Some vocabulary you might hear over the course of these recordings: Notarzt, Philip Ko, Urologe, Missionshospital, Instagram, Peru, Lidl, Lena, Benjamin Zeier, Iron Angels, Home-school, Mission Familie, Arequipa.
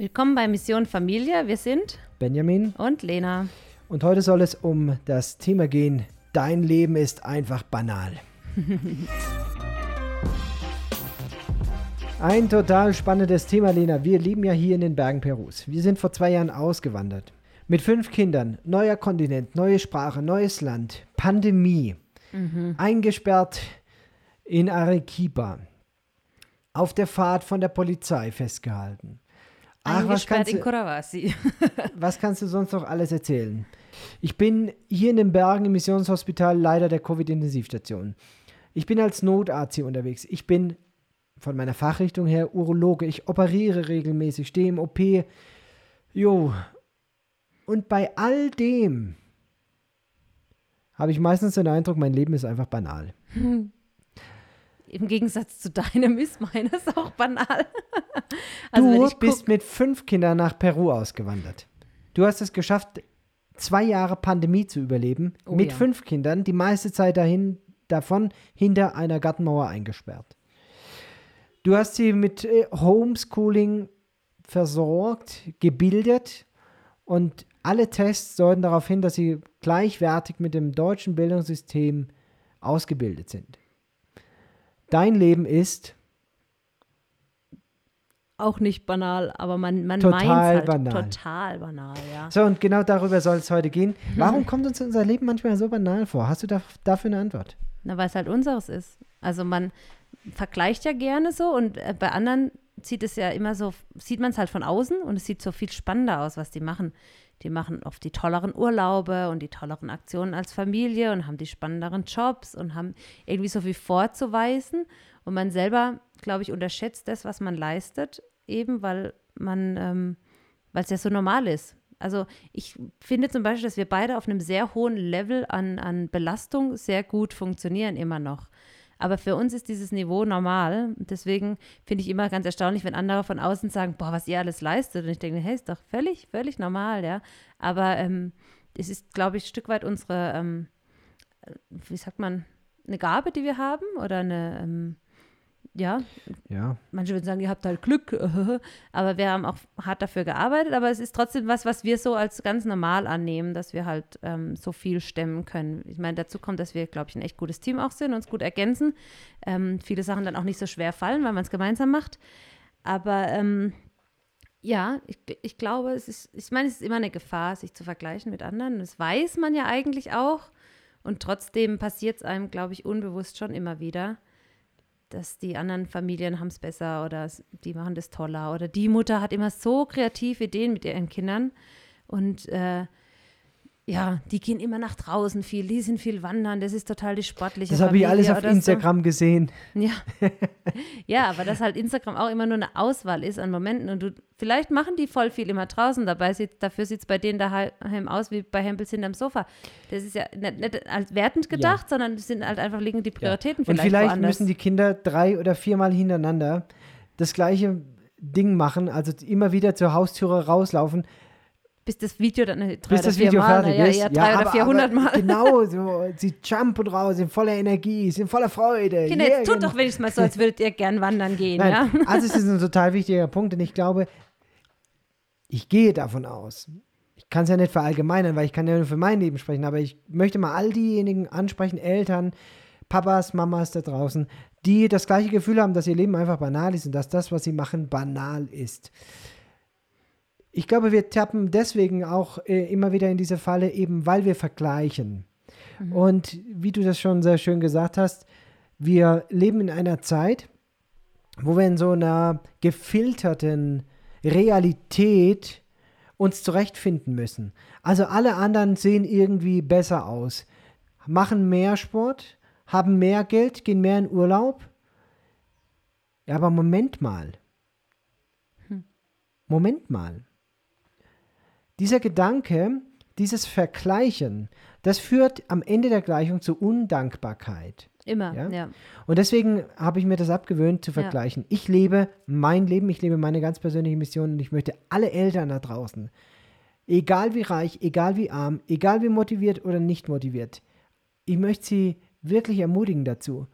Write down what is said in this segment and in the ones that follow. Willkommen bei Mission Familie. Wir sind Benjamin und Lena. Und heute soll es um das Thema gehen: Dein Leben ist einfach banal. Ein total spannendes Thema, Lena. Wir leben ja hier in den Bergen Perus. Wir sind vor 2 Jahren ausgewandert. Mit 5 Kindern, neuer Kontinent, neue Sprache, neues Land, Pandemie, eingesperrt in Arequipa, auf der Fahrt von der Polizei festgehalten. Eingesperrt in Kurawasi. Was kannst du sonst noch alles erzählen? Ich bin hier in den Bergen im Missionshospital leider der Covid-Intensivstation. Ich bin als Notarzt hier unterwegs. Ich bin von meiner Fachrichtung her Urologe. Ich operiere regelmäßig, stehe im OP. Jo. Und bei all dem habe ich meistens den Eindruck, mein Leben ist einfach banal. Im Gegensatz zu deinem ist meines auch banal. Also du bist mit 5 Kindern nach Peru ausgewandert. Du hast es geschafft, 2 Jahre Pandemie zu überleben. Oh, mit 5 Kindern, die meiste Zeit davon hinter einer Gartenmauer eingesperrt. Du hast sie mit Homeschooling versorgt, gebildet, und alle Tests deuten darauf hin, dass sie gleichwertig mit dem deutschen Bildungssystem ausgebildet sind. Dein Leben ist auch nicht banal, aber man meint es halt total banal. Ja. So, und genau darüber soll es heute gehen. Warum kommt uns unser Leben manchmal so banal vor? Hast du dafür eine Antwort? Na, weil es halt unseres ist. Also man vergleicht ja gerne so, und bei anderen sieht man es halt von außen, und es sieht so viel spannender aus, was die machen. Die machen oft die tolleren Urlaube und die tolleren Aktionen als Familie und haben die spannenderen Jobs und haben irgendwie so viel vorzuweisen. Und man selber, glaube ich, unterschätzt das, was man leistet, eben weil weil es ja so normal ist. Also ich finde zum Beispiel, dass wir beide auf einem sehr hohen Level an Belastung sehr gut funktionieren immer noch. Aber für uns ist dieses Niveau normal. Deswegen finde ich immer ganz erstaunlich, wenn andere von außen sagen, boah, was ihr alles leistet. Und ich denke, hey, ist doch völlig, völlig normal, ja. Aber es ist, glaube ich, ein Stück weit unsere, eine Gabe, die wir haben, oder eine, Manche würden sagen, ihr habt halt Glück, aber wir haben auch hart dafür gearbeitet, aber es ist trotzdem was wir so als ganz normal annehmen, dass wir halt so viel stemmen können. Ich meine, dazu kommt, dass wir, glaube ich, ein echt gutes Team auch sind, uns gut ergänzen, viele Sachen dann auch nicht so schwer fallen, weil man es gemeinsam macht, aber ich glaube, es ist immer eine Gefahr, sich zu vergleichen mit anderen, das weiß man ja eigentlich auch, und trotzdem passiert es einem, glaube ich, unbewusst schon immer wieder, dass die anderen Familien haben es besser oder die machen das toller oder die Mutter hat immer so kreative Ideen mit ihren Kindern, und die gehen immer nach draußen viel, die sind viel wandern, das ist total die sportliche Familie. Das habe ich alles auf Instagram gesehen. Ja. Ja, aber dass halt Instagram auch immer nur eine Auswahl ist an Momenten, und vielleicht machen die voll viel immer draußen, dafür sieht es bei denen daheim aus wie bei Hempels hinterm Sofa. Das ist ja nicht als wertend gedacht, sondern es sind halt einfach, liegen die Prioritäten vielleicht woanders. Und vielleicht müssen die Kinder 3 oder 4 Mal hintereinander das gleiche Ding machen, also immer wieder zur Haustüre rauslaufen, bis das Video dann 3 oder 4 Mal fertig ist. Ja, 300 oder 400 Mal. Genau, so, sie jumpen raus, sind voller Energie, sind voller Freude. Kinder, jetzt tut doch wenigstens mal so, als würdet ihr gern wandern gehen. Nein, ja? Also es ist ein total wichtiger Punkt, und ich glaube, ich gehe davon aus. Ich kann es ja nicht verallgemeinern, weil ich kann ja nur für mein Leben sprechen, aber ich möchte mal all diejenigen ansprechen, Eltern, Papas, Mamas da draußen, die das gleiche Gefühl haben, dass ihr Leben einfach banal ist und dass das, was sie machen, banal ist. Ich glaube, wir tappen deswegen auch immer wieder in diese Falle, eben weil wir vergleichen. Mhm. Und wie du das schon sehr schön gesagt hast, wir leben in einer Zeit, wo wir in so einer gefilterten Realität uns zurechtfinden müssen. Also alle anderen sehen irgendwie besser aus, machen mehr Sport, haben mehr Geld, gehen mehr in Urlaub. Ja, aber Moment mal. Moment mal. Dieser Gedanke, dieses Vergleichen, das führt am Ende der Gleichung zu Undankbarkeit. Immer, ja. Und deswegen habe ich mir das abgewöhnt, zu vergleichen. Ja. Ich lebe mein Leben, ich lebe meine ganz persönliche Mission, und ich möchte alle Eltern da draußen, egal wie reich, egal wie arm, egal wie motiviert oder nicht motiviert, ich möchte sie wirklich ermutigen dazu.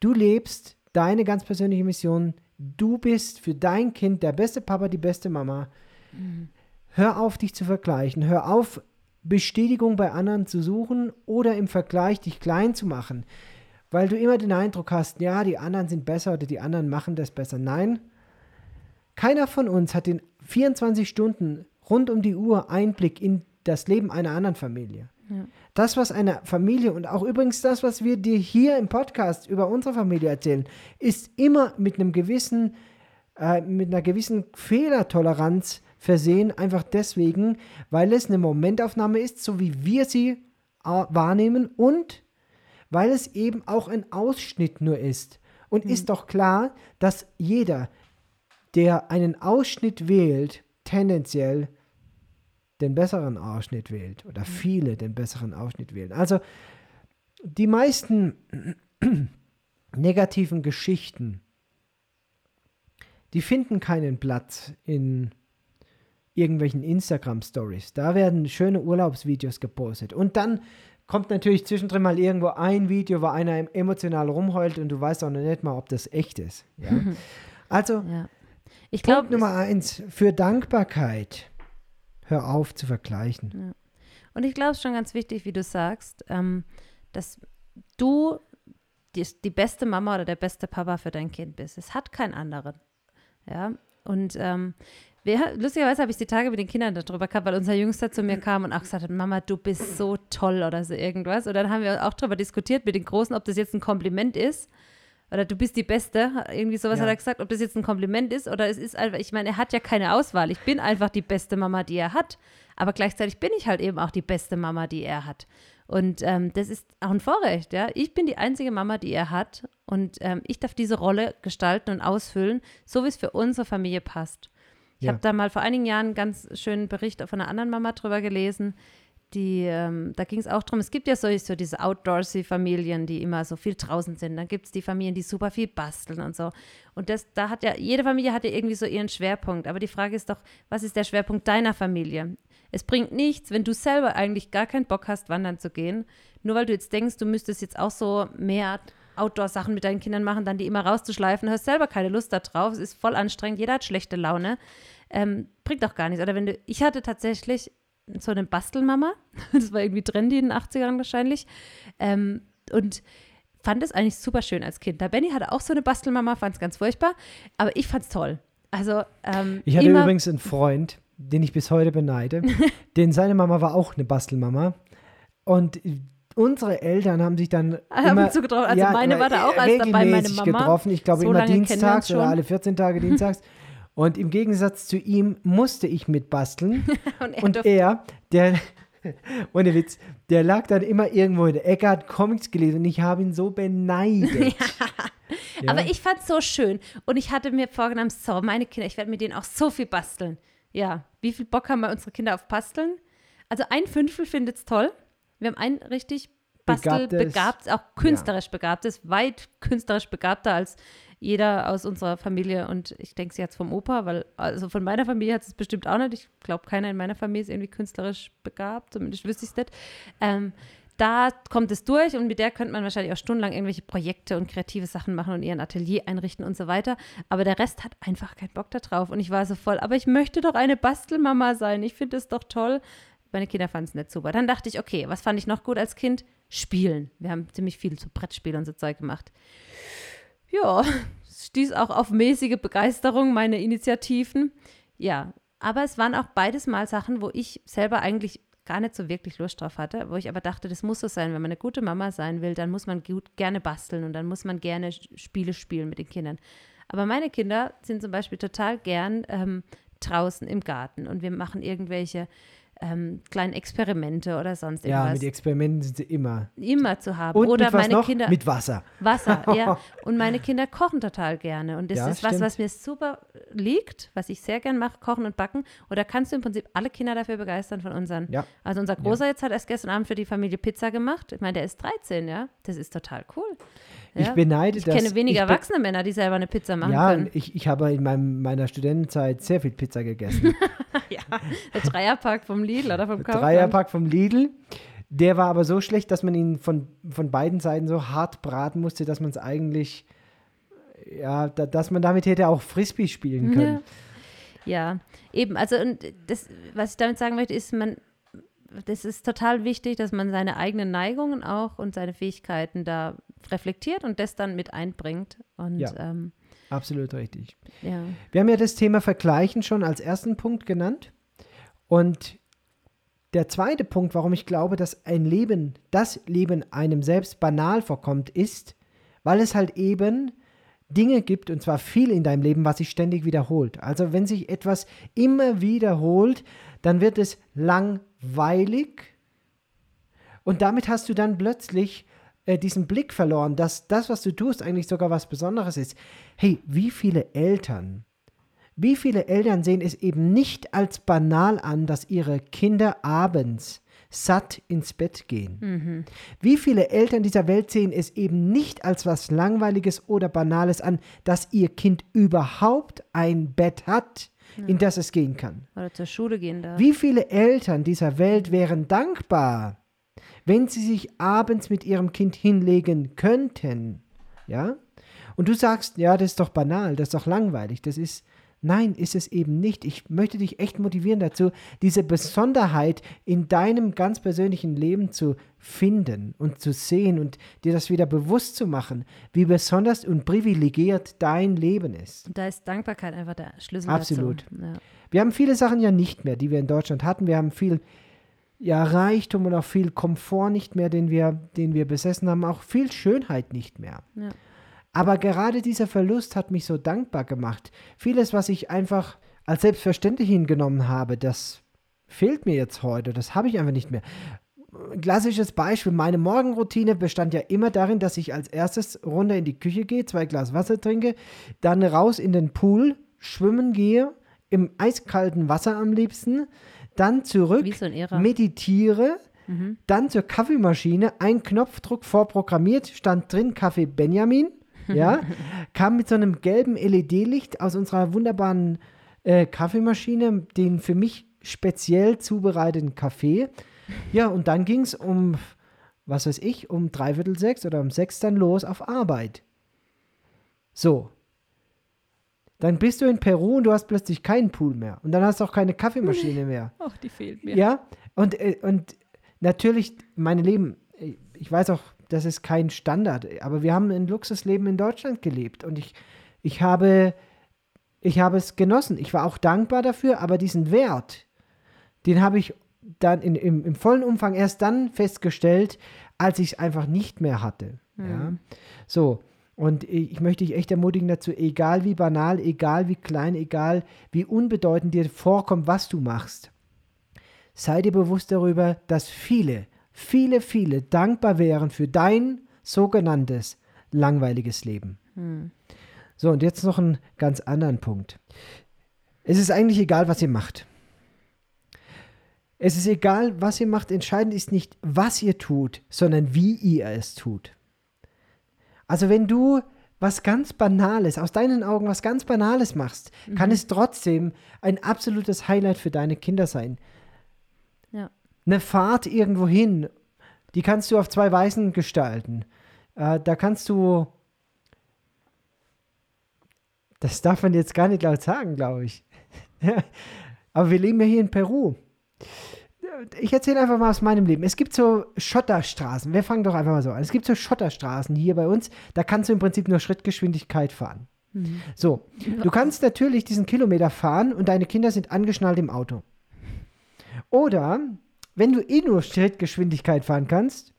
Du lebst deine ganz persönliche Mission, du bist für dein Kind der beste Papa, die beste Mama. Mhm. Hör auf, dich zu vergleichen. Hör auf, Bestätigung bei anderen zu suchen oder im Vergleich dich klein zu machen, weil du immer den Eindruck hast, ja, die anderen sind besser oder die anderen machen das besser. Nein, keiner von uns hat in 24 Stunden rund um die Uhr Einblick in das Leben einer anderen Familie. Ja. Das, was eine Familie und auch übrigens das, was wir dir hier im Podcast über unsere Familie erzählen, ist immer mit einer gewissen Fehlertoleranz versehen, einfach deswegen, weil es eine Momentaufnahme ist, so wie wir sie wahrnehmen und weil es eben auch ein Ausschnitt nur ist. Und ist doch klar, dass jeder, der einen Ausschnitt wählt, tendenziell den besseren Ausschnitt wählt oder viele den besseren Ausschnitt wählen. Also die meisten negativen Geschichten, die finden keinen Platz in irgendwelchen Instagram-Stories. Da werden schöne Urlaubsvideos gepostet. Und dann kommt natürlich zwischendrin mal irgendwo ein Video, wo einer emotional rumheult und du weißt auch noch nicht mal, ob das echt ist. Ja? Also, ja. Ich glaube, Punkt Nummer 1, für Dankbarkeit, hör auf zu vergleichen. Ja. Und ich glaube, es ist schon ganz wichtig, wie du sagst, dass du die beste Mama oder der beste Papa für dein Kind bist. Es hat keinen anderen. Ja, und lustigerweise habe ich die Tage mit den Kindern darüber gehabt, weil unser Jüngster zu mir kam und auch gesagt hat, Mama, du bist so toll oder so irgendwas. Und dann haben wir auch darüber diskutiert mit den Großen, ob das jetzt ein Kompliment ist oder du bist die Beste. Irgendwie sowas hat er gesagt, ob das jetzt ein Kompliment ist oder es ist einfach, ich meine, er hat ja keine Auswahl. Ich bin einfach die beste Mama, die er hat. Aber gleichzeitig bin ich halt eben auch die beste Mama, die er hat. Und das ist auch ein Vorrecht, ja. Ich bin die einzige Mama, die er hat und ich darf diese Rolle gestalten und ausfüllen, so wie es für unsere Familie passt. Ich habe da mal vor einigen Jahren einen ganz schönen Bericht von einer anderen Mama drüber gelesen, die, da ging es auch darum, es gibt ja so diese Outdoorsy-Familien, die immer so viel draußen sind, dann gibt es die Familien, die super viel basteln und so. Und da hat ja, jede Familie hat ja irgendwie so ihren Schwerpunkt, aber die Frage ist doch, was ist der Schwerpunkt deiner Familie? Es bringt nichts, wenn du selber eigentlich gar keinen Bock hast, wandern zu gehen, nur weil du jetzt denkst, du müsstest jetzt auch so mehr Outdoor-Sachen mit deinen Kindern machen, dann die immer rauszuschleifen, hast selber keine Lust da drauf, es ist voll anstrengend, jeder hat schlechte Laune, bringt auch gar nichts. Oder ich hatte tatsächlich so eine Bastelmama, das war irgendwie trendy in den 80ern wahrscheinlich, und fand es eigentlich super schön als Kind. Da Benni hatte auch so eine Bastelmama, fand es ganz furchtbar, aber ich fand es toll. Also, ich hatte übrigens einen Freund, den ich bis heute beneide, denn seine Mama war auch eine Bastelmama und unsere Eltern haben sich dann immer zugetroffen. Also ja, meine war da auch als dabei, meine Mama. Getroffen. Ich glaube so immer dienstags oder alle 14 Tage dienstags. Und im Gegensatz zu ihm musste ich mitbasteln. Ohne Witz, der lag dann immer irgendwo in der Ecke, hat Comics gelesen und ich habe ihn so beneidet. Ja. Aber ich fand es so schön und ich hatte mir vorgenommen, so meine Kinder, ich werde mit denen auch so viel basteln. Ja, wie viel Bock haben wir unsere Kinder auf Basteln? Also 1/5 findet es toll. Wir haben einen richtig bastelbegabtes, auch künstlerisch begabtes, weit künstlerisch begabter als jeder aus unserer Familie. Und ich denke, sie hat es vom Opa, weil also von meiner Familie hat es bestimmt auch nicht. Ich glaube, keiner in meiner Familie ist irgendwie künstlerisch begabt, zumindest wüsste ich es nicht. Da kommt es durch und mit der könnte man wahrscheinlich auch stundenlang irgendwelche Projekte und kreative Sachen machen und ihren Atelier einrichten und so weiter. Aber der Rest hat einfach keinen Bock da drauf. Und ich war so voll, aber ich möchte doch eine Bastelmama sein. Ich finde es doch toll. Meine Kinder fanden es nicht super. Dann dachte ich, okay, was fand ich noch gut als Kind? Spielen. Wir haben ziemlich viel zu Brettspielen und so Zeug gemacht. Ja, stieß auch auf mäßige Begeisterung, meine Initiativen. Ja, aber es waren auch beides Mal Sachen, wo ich selber eigentlich gar nicht so wirklich Lust drauf hatte, wo ich aber dachte, das muss so sein. Wenn man eine gute Mama sein will, dann muss man gerne basteln und dann muss man gerne Spiele spielen mit den Kindern. Aber meine Kinder sind zum Beispiel total gern draußen im Garten und wir machen irgendwelche kleine Experimente oder sonst irgendwas. Ja, mit Experimenten sind sie immer zu haben. Und oder mit meine Kinder mit Wasser, ja. Und meine Kinder kochen total gerne. Und das ist was, was mir super liegt, was ich sehr gern mache, kochen und backen. Und da kannst du im Prinzip alle Kinder dafür begeistern von unseren. Ja. Also unser Großer jetzt hat erst gestern Abend für die Familie Pizza gemacht. Ich meine, der ist 13, ja. Das ist total cool. Ja? Ich kenne weniger erwachsene Männer, die selber eine Pizza machen können. Ja, ich habe in meiner Studentenzeit sehr viel Pizza gegessen. Ja, der Dreierpack vom Lidl oder vom Kaufland. Dreierpack vom Lidl. Der war aber so schlecht, dass man ihn von beiden Seiten so hart braten musste, dass man es eigentlich ja, dass man damit hätte auch Frisbee spielen können. Ja, eben, also und das, was ich damit sagen möchte, ist, das ist total wichtig, dass man seine eigenen Neigungen auch und seine Fähigkeiten da reflektiert und das dann mit einbringt. Und, ja, absolut richtig. Ja. Wir haben ja das Thema Vergleichen schon als ersten Punkt genannt. Und der zweite Punkt, warum ich glaube, dass das Leben einem selbst banal vorkommt, ist, weil es halt eben Dinge gibt, und zwar viel in deinem Leben, was sich ständig wiederholt. Also wenn sich etwas immer wiederholt, dann wird es langweilig und damit hast du dann plötzlich diesen Blick verloren, dass das, was du tust, eigentlich sogar was Besonderes ist. Hey, wie viele Eltern sehen es eben nicht als banal an, dass ihre Kinder abends satt ins Bett gehen? Mhm. Wie viele Eltern dieser Welt sehen es eben nicht als was Langweiliges oder Banales an, dass ihr Kind überhaupt ein Bett hat, in das es gehen kann? Oder zur Schule gehen darf. Wie viele Eltern dieser Welt wären dankbar, wenn sie sich abends mit ihrem Kind hinlegen könnten? Ja? Und du sagst, ja, das ist doch banal, das ist doch langweilig, das ist... Nein, ist es eben nicht. Ich möchte dich echt motivieren dazu, diese Besonderheit in deinem ganz persönlichen Leben zu finden und zu sehen und dir das wieder bewusst zu machen, wie besonders und privilegiert dein Leben ist. Und da ist Dankbarkeit einfach der Schlüssel dazu. Absolut. Ja. Wir haben viele Sachen ja nicht mehr, die wir in Deutschland hatten. Wir haben viel Reichtum und auch viel Komfort nicht mehr, den wir besessen haben, auch viel Schönheit nicht mehr. Ja. Aber gerade dieser Verlust hat mich so dankbar gemacht. Vieles, was ich einfach als selbstverständlich hingenommen habe, das fehlt mir jetzt heute. Das habe ich einfach nicht mehr. Ein klassisches Beispiel, meine Morgenroutine bestand ja immer darin, dass ich als erstes runter in die Küche gehe, 2 Glas Wasser trinke, dann raus in den Pool, schwimmen gehe, im eiskalten Wasser am liebsten, dann zurück, meditiere, dann zur Kaffeemaschine, ein Knopfdruck vorprogrammiert, stand drin Kaffee Benjamin. Ja, kam mit so einem gelben LED-Licht aus unserer wunderbaren Kaffeemaschine, den für mich speziell zubereiteten Kaffee. Ja, und dann ging es um 5:45 oder um 6 dann los auf Arbeit. So. Dann bist du in Peru und du hast plötzlich keinen Pool mehr. Und dann hast du auch keine Kaffeemaschine mehr. Ach, die fehlt mir. Ja, und natürlich, mein Leben, ich weiß auch, das ist kein Standard, aber wir haben ein Luxusleben in Deutschland gelebt und ich habe es genossen. Ich war auch dankbar dafür, aber diesen Wert, den habe ich dann im vollen Umfang erst dann festgestellt, als ich es einfach nicht mehr hatte. Mhm. Ja? So, und ich möchte dich echt ermutigen dazu, egal wie banal, egal wie klein, egal wie unbedeutend dir vorkommt, was du machst, sei dir bewusst darüber, dass viele dankbar wären für dein sogenanntes langweiliges Leben. Hm. So, und jetzt noch einen ganz anderen Punkt. Es ist eigentlich egal, was ihr macht. Es ist egal, was ihr macht. Entscheidend ist nicht, was ihr tut, sondern wie ihr es tut. Also wenn du was ganz Banales, aus deinen Augen was ganz Banales machst, kann es trotzdem ein absolutes Highlight für deine Kinder sein. Ja. Eine Fahrt irgendwo hin, die kannst du auf 2 Weisen gestalten. Da kannst du, das darf man jetzt gar nicht laut sagen, glaube ich. Aber wir leben ja hier in Peru. Ich erzähle einfach mal aus meinem Leben. Es gibt so Schotterstraßen. Wir fangen doch einfach mal so an. Es gibt so Schotterstraßen hier bei uns. Da kannst du im Prinzip nur Schrittgeschwindigkeit fahren. Mhm. So, du kannst natürlich diesen Kilometer fahren und deine Kinder sind angeschnallt im Auto. Oder wenn du nur Schrittgeschwindigkeit fahren kannst,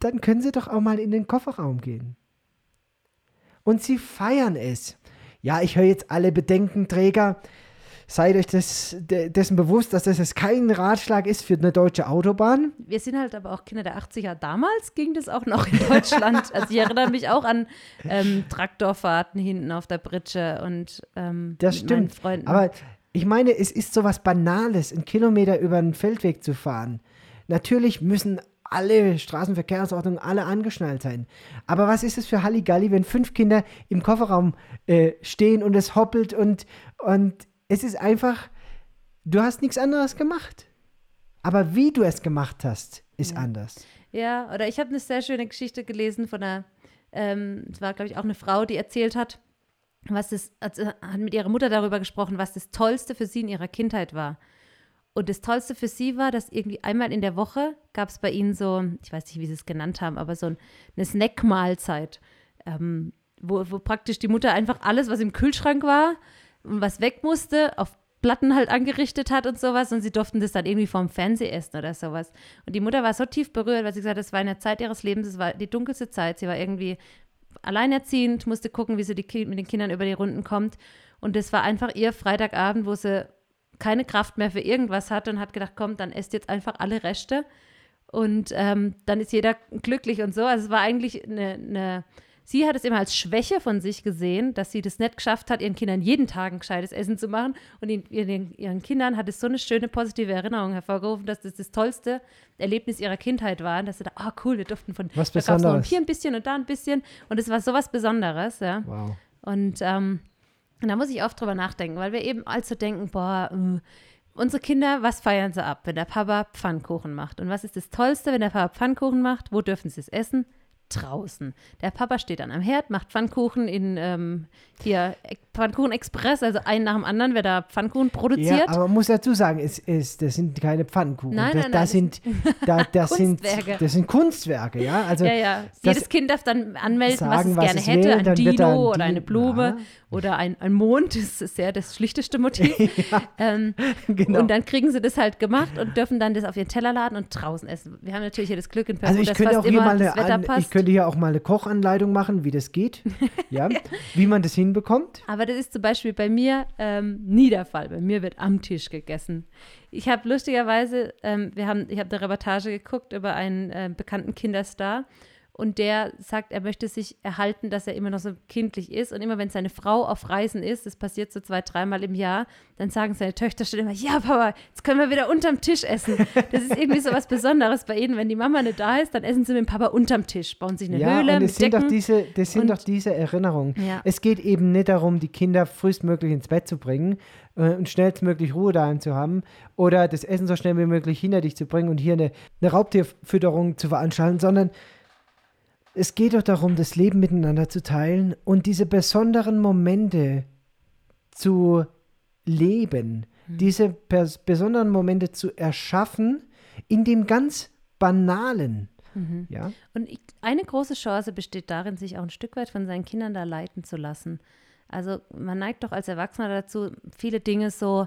dann können sie doch auch mal in den Kofferraum gehen. Und sie feiern es. Ja, ich höre jetzt alle Bedenkenträger. Seid euch dessen bewusst, dass das jetzt kein Ratschlag ist für eine deutsche Autobahn. Wir sind halt aber auch Kinder der 80er. Damals ging das auch noch in Deutschland. Also ich erinnere mich auch an Traktorfahrten hinten auf der Pritsche und das mit stimmt. meinen Freunden. Aber ich meine, es ist sowas Banales, 1 Kilometer über einen Feldweg zu fahren. Natürlich müssen alle Straßenverkehrsordnungen, alle angeschnallt sein. Aber was ist es für Halligalli, wenn 5 Kinder im Kofferraum stehen und es hoppelt und es ist einfach, du hast nichts anderes gemacht. Aber wie du es gemacht hast, ist anders. Ja, oder ich habe eine sehr schöne Geschichte gelesen von einer Es war, glaube ich, auch eine Frau, die erzählt hat, hat mit ihrer Mutter darüber gesprochen, was das Tollste für sie in ihrer Kindheit war. Und das Tollste für sie war, dass irgendwie einmal in der Woche gab es bei ihnen so, ich weiß nicht, wie sie es genannt haben, aber so eine Snack-Mahlzeit, wo praktisch die Mutter einfach alles, was im Kühlschrank war und was weg musste, auf Platten halt angerichtet hat und sowas, und sie durften das dann irgendwie vorm Fernsehen essen oder sowas. Und die Mutter war so tief berührt, weil sie gesagt hat, das war in der Zeit ihres Lebens, es war die dunkelste Zeit, sie war irgendwie alleinerziehend, musste gucken, wie sie mit den Kindern über die Runden kommt, und das war einfach ihr Freitagabend, wo sie keine Kraft mehr für irgendwas hatte und hat gedacht, komm, dann esst jetzt einfach alle Reste und dann ist jeder glücklich und so. Also es war eigentlich sie hat es immer als Schwäche von sich gesehen, dass sie das nicht geschafft hat, ihren Kindern jeden Tag ein gescheites Essen zu machen, und ihren Kindern hat es so eine schöne positive Erinnerung hervorgerufen, dass das tollste Erlebnis ihrer Kindheit war, dass sie da, cool, wir durften hier ein bisschen und da ein bisschen, und es war sowas Besonderes, ja. Wow. Und da muss ich oft drüber nachdenken, weil wir eben allzu denken, unsere Kinder, was feiern sie ab, wenn der Papa Pfannkuchen macht? Und was ist das Tollste, wenn der Papa Pfannkuchen macht? Wo dürfen sie es essen? Draußen. Der Papa steht dann am Herd, macht Pfannkuchen Pfannkuchen Express, also einen nach dem anderen, wer da Pfannkuchen produziert. Ja, aber man muss dazu sagen, das sind keine Pfannkuchen. Das sind Kunstwerke, ja. Also ja. Jedes Kind darf dann anmelden, sagen, was es gerne hätte, ein Dino oder eine Blume oder ein Mond, das ist ja das schlichteste Motiv. Ja, genau. Und dann kriegen sie das halt gemacht und dürfen dann das auf ihren Teller laden und draußen essen. Wir haben natürlich hier das Glück in Peru, dass fast immer das Wetter passt. Ich könnte hier auch mal eine Kochanleitung machen, wie das geht, ja, wie man das hinbekommt. Aber das ist zum Beispiel bei mir nie der Fall. Bei mir wird am Tisch gegessen. Ich habe lustigerweise, ich habe eine Reportage geguckt über einen bekannten Kinderstar, und der sagt, er möchte sich erhalten, dass er immer noch so kindlich ist, und immer wenn seine Frau auf Reisen ist, das passiert so 2-3 Mal im Jahr, dann sagen seine Töchter schon immer, ja Papa, jetzt können wir wieder unterm Tisch essen. Das ist irgendwie so was Besonderes bei ihnen, wenn die Mama nicht da ist, dann essen sie mit dem Papa unterm Tisch, bauen sich eine Höhle und mit Decken. Ja, das sind doch diese Erinnerungen. Ja. Es geht eben nicht darum, die Kinder frühestmöglich ins Bett zu bringen und schnellstmöglich Ruhe daheim zu haben oder das Essen so schnell wie möglich hinter dich zu bringen und hier eine Raubtierfütterung zu veranstalten, sondern es geht doch darum, das Leben miteinander zu teilen und diese besonderen Momente zu leben, diese besonderen Momente zu erschaffen in dem ganz Banalen. Mhm. Ja? Und eine große Chance besteht darin, sich auch ein Stück weit von seinen Kindern da leiten zu lassen. Also man neigt doch als Erwachsener dazu, viele Dinge so,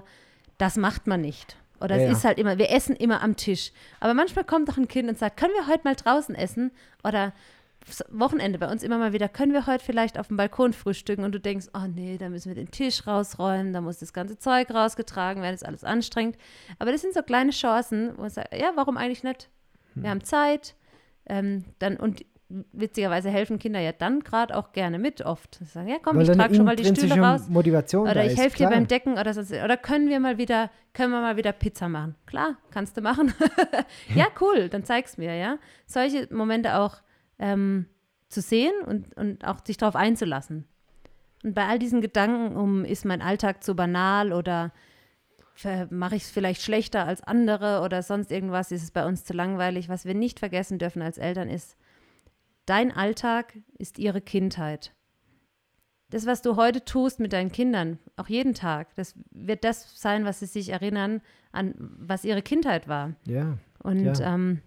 das macht man nicht. Oder es ist halt immer, wir essen immer am Tisch. Aber manchmal kommt doch ein Kind und sagt, können wir heute mal draußen essen? Oder Wochenende bei uns immer mal wieder, können wir heute vielleicht auf dem Balkon frühstücken? Und du denkst, oh nee, da müssen wir den Tisch rausräumen, da muss das ganze Zeug rausgetragen werden, ist alles anstrengend. Aber das sind so kleine Chancen, wo man sagt, ja, warum eigentlich nicht? Wir haben Zeit. Und witzigerweise helfen Kinder ja dann gerade auch gerne mit oft. Sie sagen, ja komm, ich trage schon mal die Stühle raus. Motivation oder ich helfe dir beim Decken oder sonst. Oder können wir mal wieder Pizza machen? Klar, kannst du machen. Ja, cool, dann zeig's mir, ja. Solche Momente auch zu sehen und auch sich darauf einzulassen. Und bei all diesen Gedanken ist mein Alltag zu banal oder mache ich es vielleicht schlechter als andere oder sonst irgendwas, ist es bei uns zu langweilig. Was wir nicht vergessen dürfen als Eltern ist, dein Alltag ist ihre Kindheit. Das, was du heute tust mit deinen Kindern, auch jeden Tag, das wird das sein, was sie sich erinnern an, was ihre Kindheit war. Ja. Und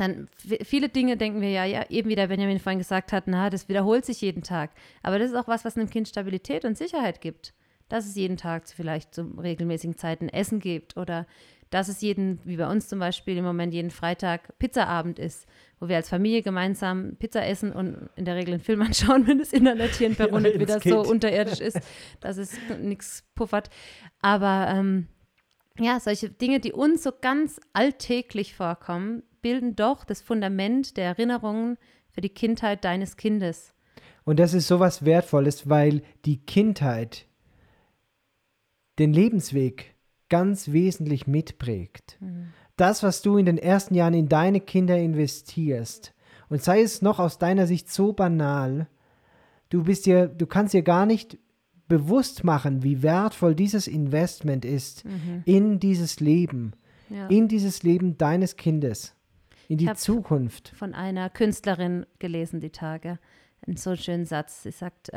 dann viele Dinge denken wir ja, eben wie der Benjamin vorhin gesagt hat, das wiederholt sich jeden Tag. Aber das ist auch was einem Kind Stabilität und Sicherheit gibt. Dass es jeden Tag vielleicht zu regelmäßigen Zeiten Essen gibt oder dass es wie bei uns zum Beispiel im Moment, jeden Freitag Pizzaabend ist, wo wir als Familie gemeinsam Pizza essen und in der Regel einen Film anschauen, wenn das Internet hier in Peru nicht wieder so unterirdisch ist, dass es nichts puffert. Aber solche Dinge, die uns so ganz alltäglich vorkommen, bilden doch das Fundament der Erinnerungen für die Kindheit deines Kindes. Und das ist sowas Wertvolles, weil die Kindheit den Lebensweg ganz wesentlich mitprägt. Mhm. Das, was du in den ersten Jahren in deine Kinder investierst, und sei es noch aus deiner Sicht so banal, du kannst dir gar nicht bewusst machen, wie wertvoll dieses Investment ist in dieses Leben, in dieses Leben deines Kindes, in die Zukunft. Ich habe von einer Künstlerin gelesen die Tage, so einen schönen Satz. Sie sagt,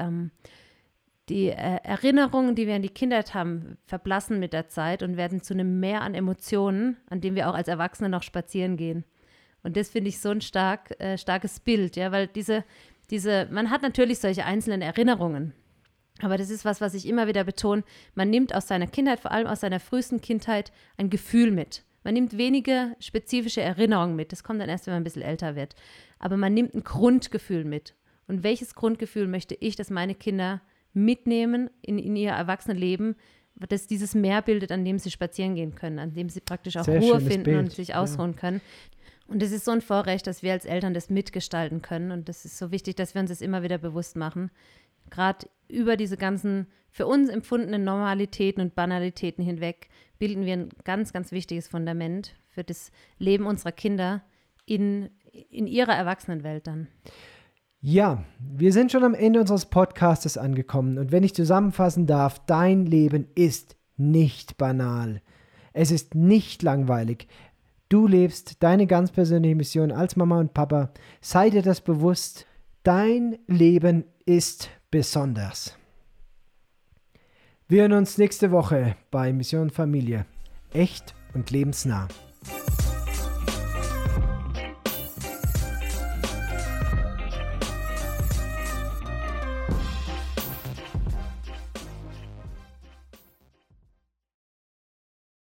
die Erinnerungen, die wir an die Kindheit haben, verblassen mit der Zeit und werden zu einem Meer an Emotionen, an dem wir auch als Erwachsene noch spazieren gehen. Und das finde ich so ein starkes Bild, ja, weil man hat natürlich solche einzelnen Erinnerungen, aber das ist was ich immer wieder betone, man nimmt aus seiner Kindheit, vor allem aus seiner frühesten Kindheit, ein Gefühl mit. Man nimmt wenige spezifische Erinnerungen mit, das kommt dann erst, wenn man ein bisschen älter wird, aber man nimmt ein Grundgefühl mit. Und welches Grundgefühl möchte ich, dass meine Kinder mitnehmen in ihr Erwachsenenleben, dass dieses Meer bildet, an dem sie spazieren gehen können, an dem sie praktisch auch Ruhe finden und sich ausruhen können. Und es ist so ein Vorrecht, dass wir als Eltern das mitgestalten können. Und das ist so wichtig, dass wir uns das immer wieder bewusst machen. Gerade über diese ganzen für uns empfundenen Normalitäten und Banalitäten hinweg bilden wir ein ganz, ganz wichtiges Fundament für das Leben unserer Kinder in ihrer Erwachsenenwelt dann. Ja, wir sind schon am Ende unseres Podcastes angekommen. Und wenn ich zusammenfassen darf, dein Leben ist nicht banal. Es ist nicht langweilig. Du lebst deine ganz persönliche Mission als Mama und Papa. Sei dir das bewusst. Dein Leben ist besonders. Wir hören uns nächste Woche bei Mission Familie. Echt und lebensnah.